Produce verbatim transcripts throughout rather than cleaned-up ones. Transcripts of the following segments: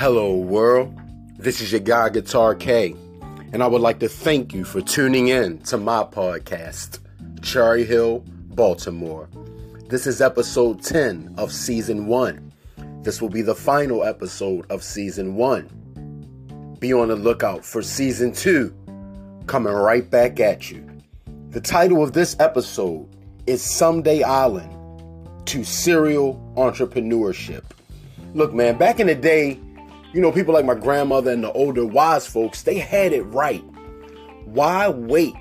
Hello world, this is your guy Guitar K, and I would like to thank you for tuning in to my podcast, Cherry Hill, Baltimore. This is episode ten of season one. This will be the final episode of season one. Be on the lookout for season two, coming right back at you. The title of this episode is Someday Island to Serial Entrepreneurship. Look man, back in the day, you know, people like my grandmother and the older wise folks, they had it right. Why wait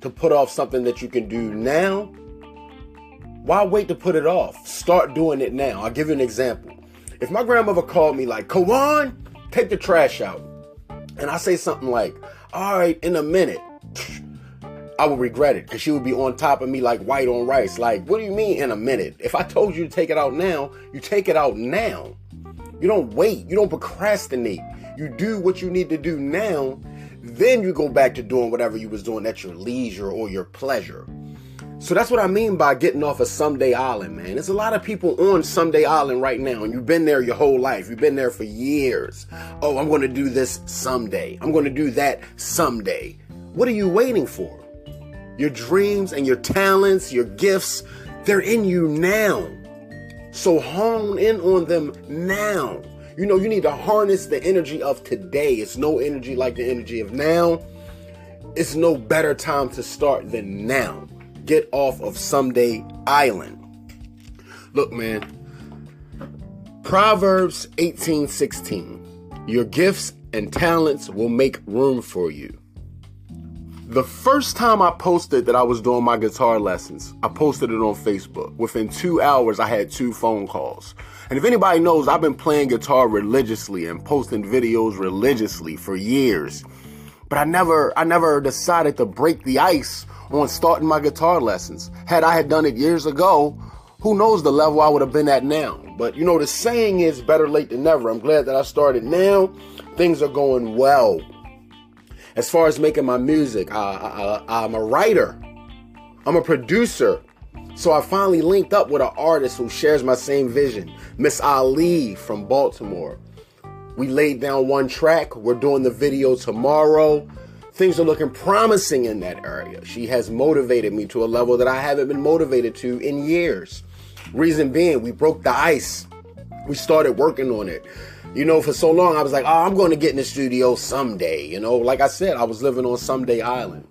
to put off something that you can do now? Why wait to put it off? Start doing it now. I'll give you an example. If my grandmother called me like, Kawan, take the trash out. And I say something like, all right, in a minute. I would regret it because she would be on top of me like white on rice. Like, what do you mean in a minute? If I told you to take it out now, you take it out now. You don't wait. You don't procrastinate. You do what you need to do now. Then you go back to doing whatever you was doing at your leisure or your pleasure. So that's what I mean by getting off of Someday Island, man. There's a lot of people on Someday Island right now, and you've been there your whole life. You've been there for years. Oh, I'm going to do this someday. I'm going to do that someday. What are you waiting for? Your dreams and your talents, your gifts, they're in you now. So hone in on them now. You know, you need to harness the energy of today. It's no energy like the energy of now. It's no better time to start than now. Get off of Someday Island. Look, man. Proverbs eighteen sixteen. Your gifts and talents will make room for you. The first time I posted that I was doing my guitar lessons, I posted it on Facebook. Within two hours, I had two phone calls. And if anybody knows, I've been playing guitar religiously and posting videos religiously for years. But I never, I never decided to break the ice on starting my guitar lessons. Had I had done it years ago, who knows the level I would have been at now. But you know, the saying is better late than never. I'm glad that I started now. Things are going well. As far as making my music, I, I, I'm a writer, I'm a producer. So I finally linked up with an artist who shares my same vision, Miss Ali from Baltimore. We laid down one track, we're doing the video tomorrow. Things are looking promising in that area. She has motivated me to a level that I haven't been motivated to in years. Reason being, we broke the ice. We started working on it. You know, for so long, I was like, oh, I'm going to get in the studio someday. You know, like I said, I was living on Someday Island.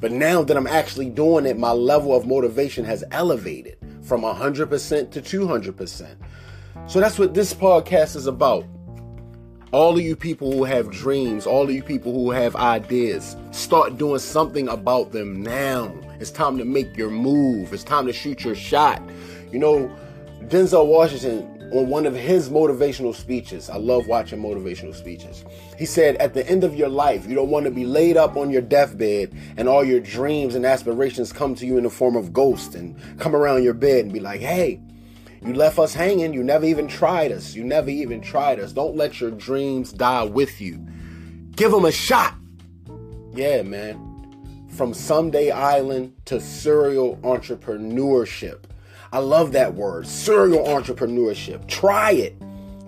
But now that I'm actually doing it, my level of motivation has elevated from one hundred percent to two hundred percent. So that's what this podcast is about. All of you people who have dreams, all of you people who have ideas, start doing something about them now. It's time to make your move. It's time to shoot your shot. You know, Denzel Washington, on one of his motivational speeches, I love watching motivational speeches, he said, at the end of your life, you don't want to be laid up on your deathbed and all your dreams and aspirations come to you in the form of ghosts and come around your bed and be like, hey, you left us hanging. You never even tried us. You never even tried us. Don't let your dreams die with you. Give them a shot. Yeah, man. From Someday Island to Serial Entrepreneurship. I love that word, serial entrepreneurship. Try it.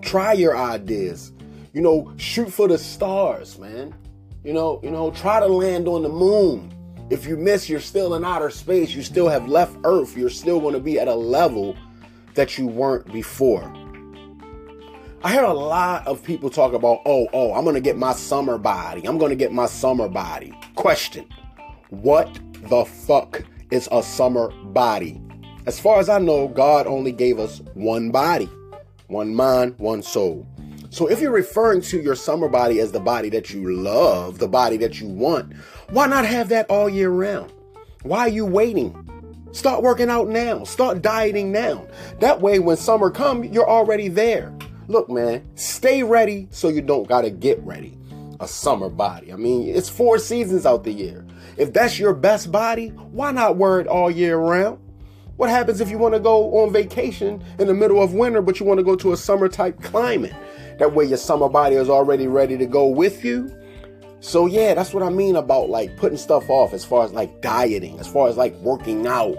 Try your ideas. You know, shoot for the stars, man. You know, you know, try to land on the moon. If you miss, you're still in outer space. You still have left Earth. You're still going to be at a level that you weren't before. I hear a lot of people talk about, oh, oh, I'm going to get my summer body. I'm going to get my summer body. Question, what the fuck is a summer body? As far as I know, God only gave us one body, one mind, one soul. So if you're referring to your summer body as the body that you love, the body that you want, why not have that all year round? Why are you waiting? Start working out now. Start dieting now. That way, when summer comes, you're already there. Look, man, stay ready so you don't got to get ready. A summer body. I mean, it's four seasons out the year. If that's your best body, why not wear it all year round? What happens if you want to go on vacation in the middle of winter, but you want to go to a summer type climate? That way your summer body is already ready to go with you. So yeah, that's what I mean about like putting stuff off as far as like dieting, as far as like working out.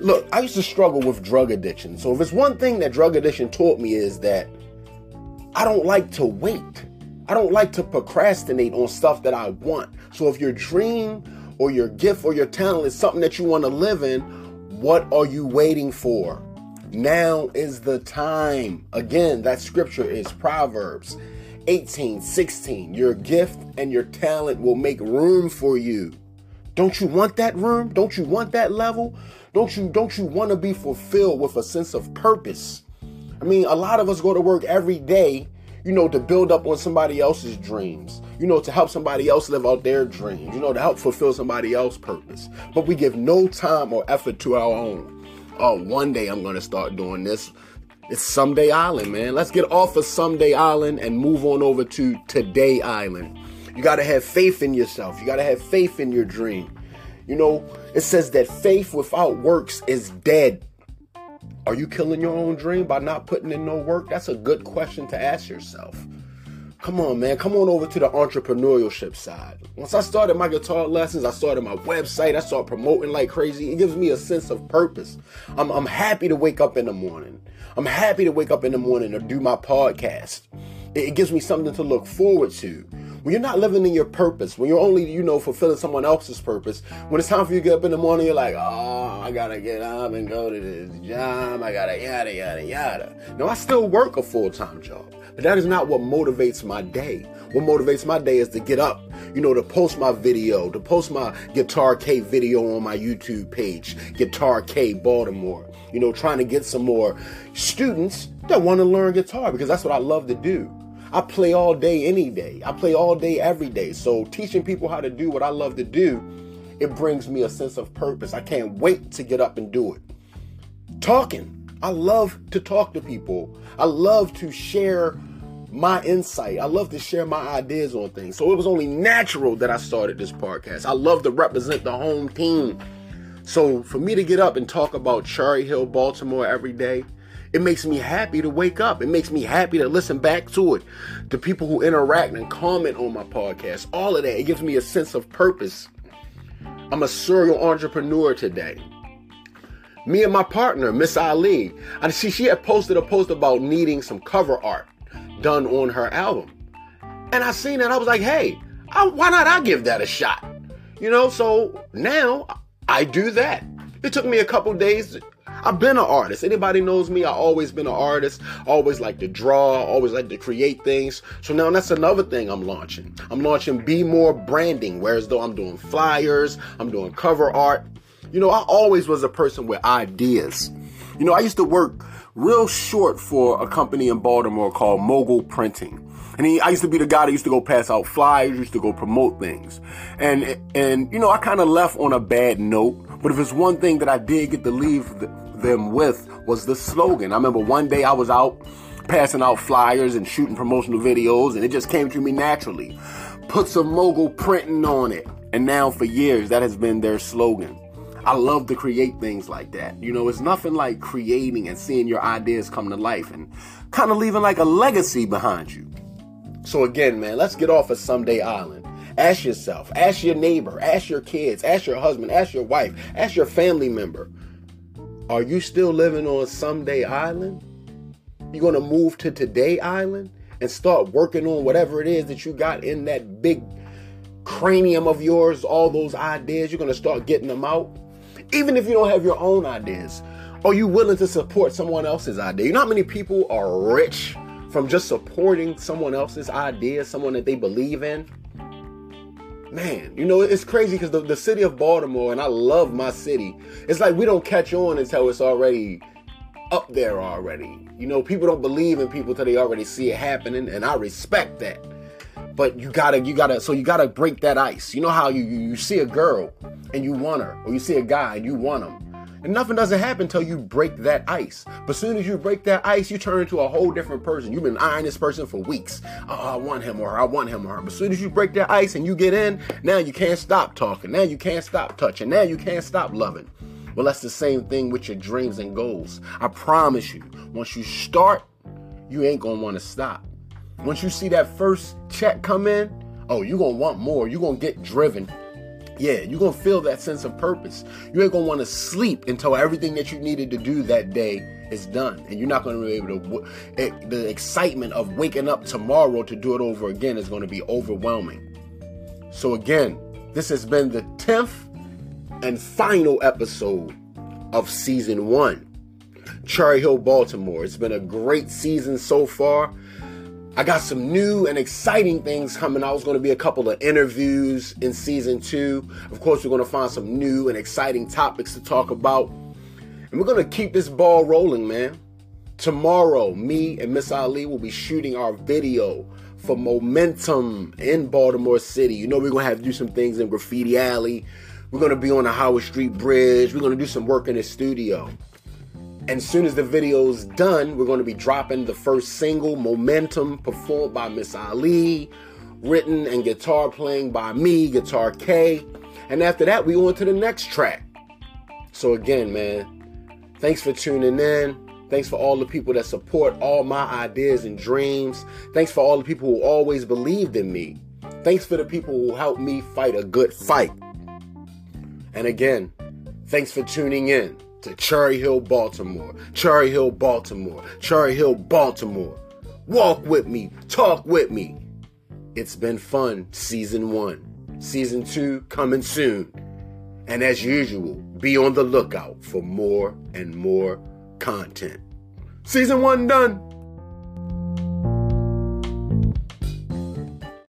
Look, I used to struggle with drug addiction. So if it's one thing that drug addiction taught me is that I don't like to wait. I don't like to procrastinate on stuff that I want. So if your dream or your gift or your talent is something that you want to live in, what are you waiting for? Now is the time. Again, that scripture is Proverbs eighteen sixteen. Your gift and your talent will make room for you. Don't you want that room? Don't you want that level? Don't you don't you want to be fulfilled with a sense of purpose? I mean, a lot of us go to work every day, you know, to build up on somebody else's dreams, you know, to help somebody else live out their dreams, you know, to help fulfill somebody else's purpose. But we give no time or effort to our own. Oh, one day I'm going to start doing this. It's Someday Island, man. Let's get off of Someday Island and move on over to Today Island. You got to have faith in yourself. You got to have faith in your dream. You know, it says that faith without works is dead. Are you killing your own dream by not putting in no work? That's a good question to ask yourself. Come on, man. Come on over to the entrepreneurship side. Once I started my guitar lessons, I started my website. I started promoting like crazy. It gives me a sense of purpose. I'm, I'm happy to wake up in the morning. I'm happy to wake up in the morning to do my podcast. It, it gives me something to look forward to. When you're not living in your purpose, when you're only, you know, fulfilling someone else's purpose, when it's time for you to get up in the morning, you're like, oh, I gotta get up and go to this job. I gotta yada, yada, yada. Now, I still work a full-time job, but that is not what motivates my day. What motivates my day is to get up, you know, to post my video, to post my Guitar K video on my YouTube page, Guitar K Baltimore, you know, trying to get some more students that want to learn guitar because that's what I love to do. I play all day, any day. I play all day, every day. So teaching people how to do what I love to do, it brings me a sense of purpose. I can't wait to get up and do it. Talking. I love to talk to people. I love to share my insight. I love to share my ideas on things. So it was only natural that I started this podcast. I love to represent the home team. So for me to get up and talk about Cherry Hill, Baltimore every day, it makes me happy to wake up. It makes me happy to listen back to it. The people who interact and comment on my podcast, all of that, it gives me a sense of purpose. I'm a serial entrepreneur today. Me and my partner, Miss Ali, and she, she had posted a post about needing some cover art done on her album. And I seen it. I was like, hey, I, why not I give that a shot? You know, so now I do that. It took me a couple days to, I've been an artist. Anybody knows me, I've always been an artist. Always like to draw, always like to create things. So now that's another thing I'm launching. I'm launching Be More Branding, whereas though I'm doing flyers, I'm doing cover art. You know, I always was a person with ideas. You know, I used to work real short for a company in Baltimore called Mogul Printing. And he, I used to be the guy that used to go pass out flyers, used to go promote things. And, and you know, I kind of left on a bad note. But if it's one thing that I did get to leave the, them with was the slogan. I remember one day I was out passing out flyers and shooting promotional videos, and it just came to me naturally. Put some Mogul Printing on it. And now for years, that has been their slogan. I love to create things like that. You know, it's nothing like creating and seeing your ideas come to life and kind of leaving like a legacy behind you. So again, man, let's get off of Someday Island. Ask yourself, ask your neighbor, ask your kids, ask your husband, ask your wife, ask your family member. Are you still living on Someday Island? You're going to move to Today Island and start working on whatever it is that you got in that big cranium of yours, all those ideas. You're going to start getting them out. Even if you don't have your own ideas, are you willing to support someone else's idea? You know how many people are rich from just supporting someone else's idea, someone that they believe in? Man, you know, it's crazy because the, the city of Baltimore, and I love my city, it's like we don't catch on until it's already up there already. You know, people don't believe in people till they already see it happening, and I respect that. But you gotta, you gotta, so you gotta break that ice. You know how you, you, you see a girl and you want her, or you see a guy and you want him, and nothing doesn't happen till you break that ice. But as soon as you break that ice, you turn into a whole different person. You've been eyeing this person for weeks. Oh, I want him or her, I want him or her. But as soon as you break that ice and you get in, now you can't stop talking. Now you can't stop touching. Now you can't stop loving. Well, that's the same thing with your dreams and goals. I promise you, once you start, you ain't gonna wanna stop. Once you see that first check come in, oh, you're going to want more. You're going to get driven. Yeah, you're going to feel that sense of purpose. You ain't going to want to sleep until everything that you needed to do that day is done. And you're not going to be able to, it, the excitement of waking up tomorrow to do it over again is going to be overwhelming. So again, this has been the tenth and final episode of season one, Cherry Hill, Baltimore. It's been a great season so far. I got some new and exciting things coming out. There's going to be a couple of interviews in season two. Of course, we're going to find some new and exciting topics to talk about. And we're going to keep this ball rolling, man. Tomorrow, me and Miss Ali will be shooting our video for Momentum in Baltimore City. You know, we're going to have to do some things in Graffiti Alley. We're going to be on the Howard Street Bridge. We're going to do some work in the studio. And as soon as the video's done, we're going to be dropping the first single, Momentum, performed by Miss Ali, written and guitar playing by me, Guitar K. And after that, we on to the next track. So again, man, thanks for tuning in. Thanks for all the people that support all my ideas and dreams. Thanks for all the people who always believed in me. Thanks for the people who helped me fight a good fight. And again, thanks for tuning in to Cherry Hill, Baltimore. Cherry Hill, Baltimore. Cherry Hill, Baltimore. Walk with me. Talk with me. It's been fun, season one. Season two coming soon. And as usual, be on the lookout for more and more content. Season one done.